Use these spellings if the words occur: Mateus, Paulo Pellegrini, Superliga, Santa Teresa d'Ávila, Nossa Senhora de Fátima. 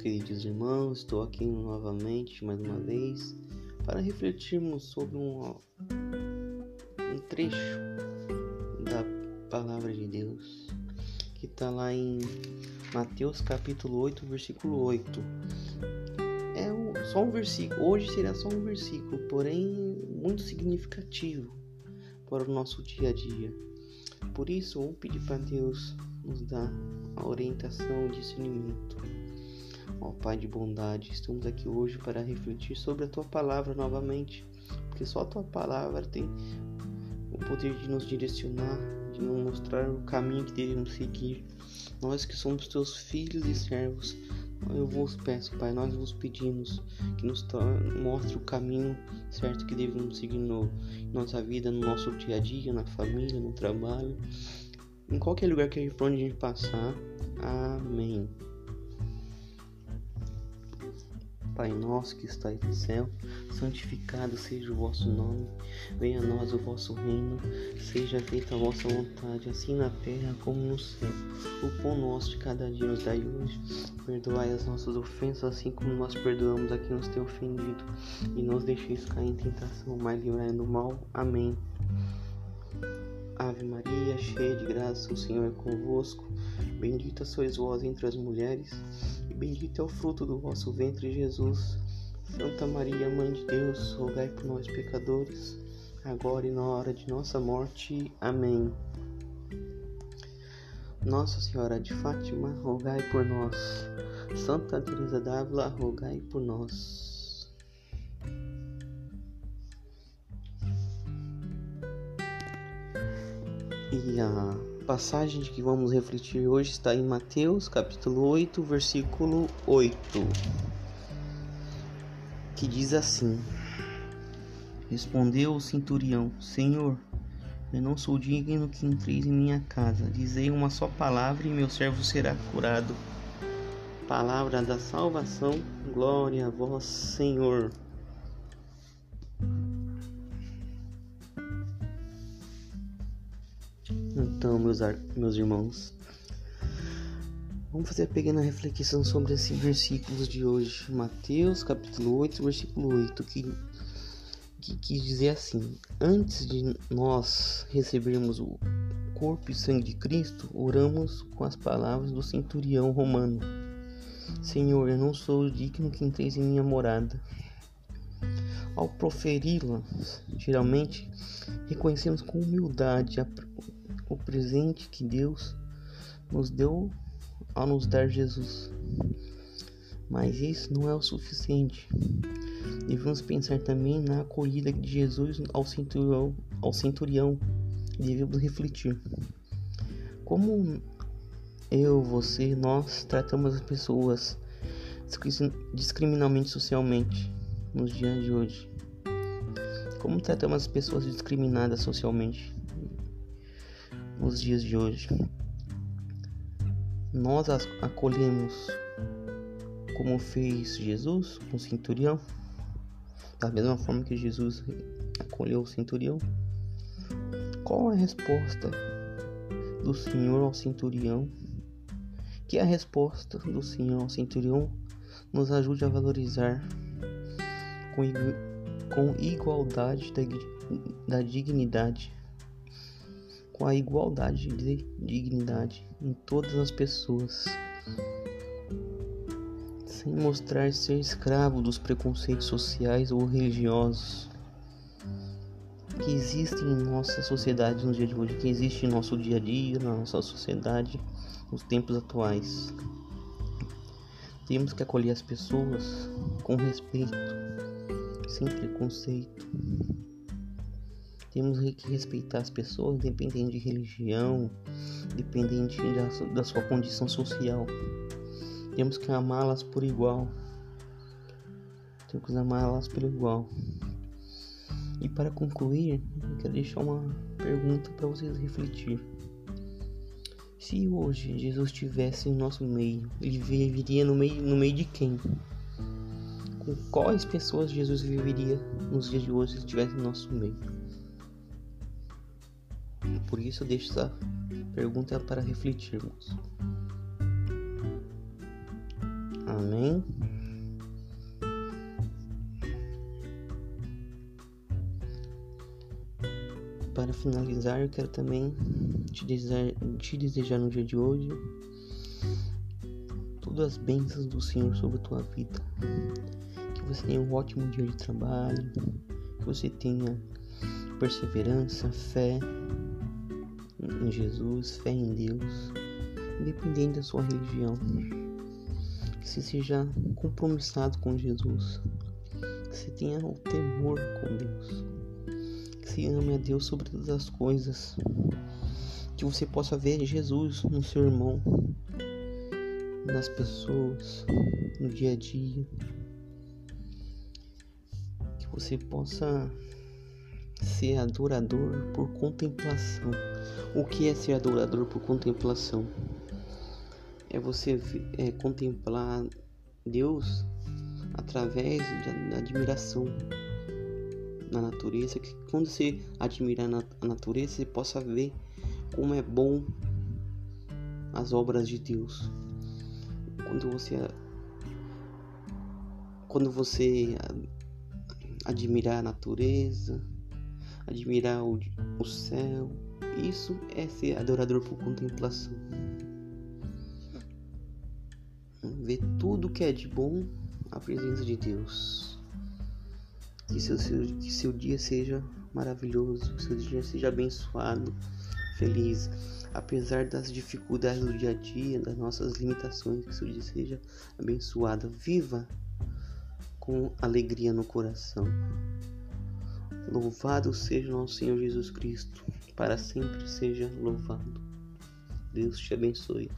queridos irmãos, estou aqui novamente, mais uma vez, para refletirmos sobre um trecho da Palavra de Deus, que está lá em Mateus capítulo 8, versículo 8. Só um versículo, hoje será só um versículo, porém muito significativo para o nosso dia a dia. Por isso, vamos pedir para Deus nos dar a orientação e o discernimento. Ó Pai de bondade, estamos aqui hoje para refletir sobre a Tua Palavra novamente, porque só a Tua Palavra tem o poder de nos direcionar, de nos mostrar o caminho que devemos seguir. Nós que somos Teus filhos e servos, eu vos peço, Pai, nós vos pedimos que nos mostre o caminho certo que devemos seguir em nossa vida, no nosso dia a dia, na família, no trabalho, em qualquer lugar que for onde a gente passar. Amém. Pai nosso que estais no céu, santificado seja o vosso nome, venha a nós o vosso reino, seja feita a vossa vontade, assim na terra como no céu. O pão nosso de cada dia nos dai hoje, perdoai as nossas ofensas, assim como nós perdoamos a quem nos tem ofendido, e não nos deixeis cair em tentação, mas livrai-nos do mal. Amém. Ave Maria, cheia de graça, o Senhor é convosco, bendita sois vós entre as mulheres, e bendito é o fruto do vosso ventre, Jesus. Santa Maria, Mãe de Deus, rogai por nós pecadores, agora e na hora de nossa morte. Amém. Nossa Senhora de Fátima, rogai por nós. Santa Teresa d'Ávila, rogai por nós. E a passagem de que vamos refletir hoje está em Mateus, capítulo 8, versículo 8, que diz assim: Respondeu o centurião: Senhor, eu não sou digno que entreis em minha casa. Dizei uma só palavra e meu servo será curado. Palavra da salvação, glória a vós, Senhor. Então, meus irmãos, vamos fazer a pequena reflexão sobre esses versículos de hoje. Mateus, capítulo 8, versículo 8, que quis dizer assim: Antes de nós recebermos o corpo e sangue de Cristo, oramos com as palavras do centurião romano: Senhor, eu não sou digno que entreis em minha morada. Ao proferi-la, geralmente, reconhecemos com humildade o presente que Deus nos deu ao nos dar Jesus. Mas isso não é o suficiente. Devemos pensar também na acolhida de Jesus ao centurião. Devemos refletir como eu, você, nós tratamos as pessoas discriminalmente, socialmente. Nos dias de hoje, como tratamos as pessoas discriminadas socialmente nos dias de hoje? Nós as acolhemos como fez Jesus com o centurião? Da mesma forma que Jesus acolheu o centurião? Qual é a resposta do Senhor ao centurião? Que a resposta do Senhor ao centurião nos ajude a valorizar com igualdade da dignidade, com a igualdade de dignidade em todas as pessoas, sem mostrar ser escravo dos preconceitos sociais ou religiosos que existem em nossa sociedade no dia de hoje, que existe em nosso dia a dia, na nossa sociedade, nos tempos atuais. Temos que acolher as pessoas com respeito, sem preconceito. Temos que respeitar as pessoas, independente de religião, independente da sua condição social. Temos que amá-las por igual. E para concluir, eu quero deixar uma pergunta para vocês refletir. Se hoje Jesus estivesse em nosso meio, ele viveria no meio de quem? Com quais pessoas Jesus viveria nos dias de hoje se estivesse no nosso meio? Por isso eu deixo essa pergunta para refletirmos. Amém. Para finalizar, eu quero também te desejar no dia de hoje todas as bênçãos do Senhor sobre a tua vida. Que você tenha um ótimo dia de trabalho, que você tenha perseverança, fé em Jesus, fé em Deus, independente da sua religião. Que você seja compromissado com Jesus, que você tenha o temor com Deus, que você ame a Deus sobre todas as coisas, que você possa ver Jesus no seu irmão, nas pessoas, no dia a dia, que você possa ser adorador por contemplação. O que é ser adorador por contemplação? É você contemplar Deus através da admiração na natureza, que quando você admirar a natureza, você possa ver como é bom as obras de Deus. Quando você admirar a natureza, admirar o céu, isso é ser adorador por contemplação. Ver tudo que é de bom a presença de Deus. Que seu dia seja maravilhoso, que seu dia seja abençoado, feliz. Apesar das dificuldades do dia a dia, das nossas limitações, que seu dia seja abençoado. Viva com alegria no coração. Louvado seja nosso Senhor Jesus Cristo, para sempre seja louvado. Deus te abençoe.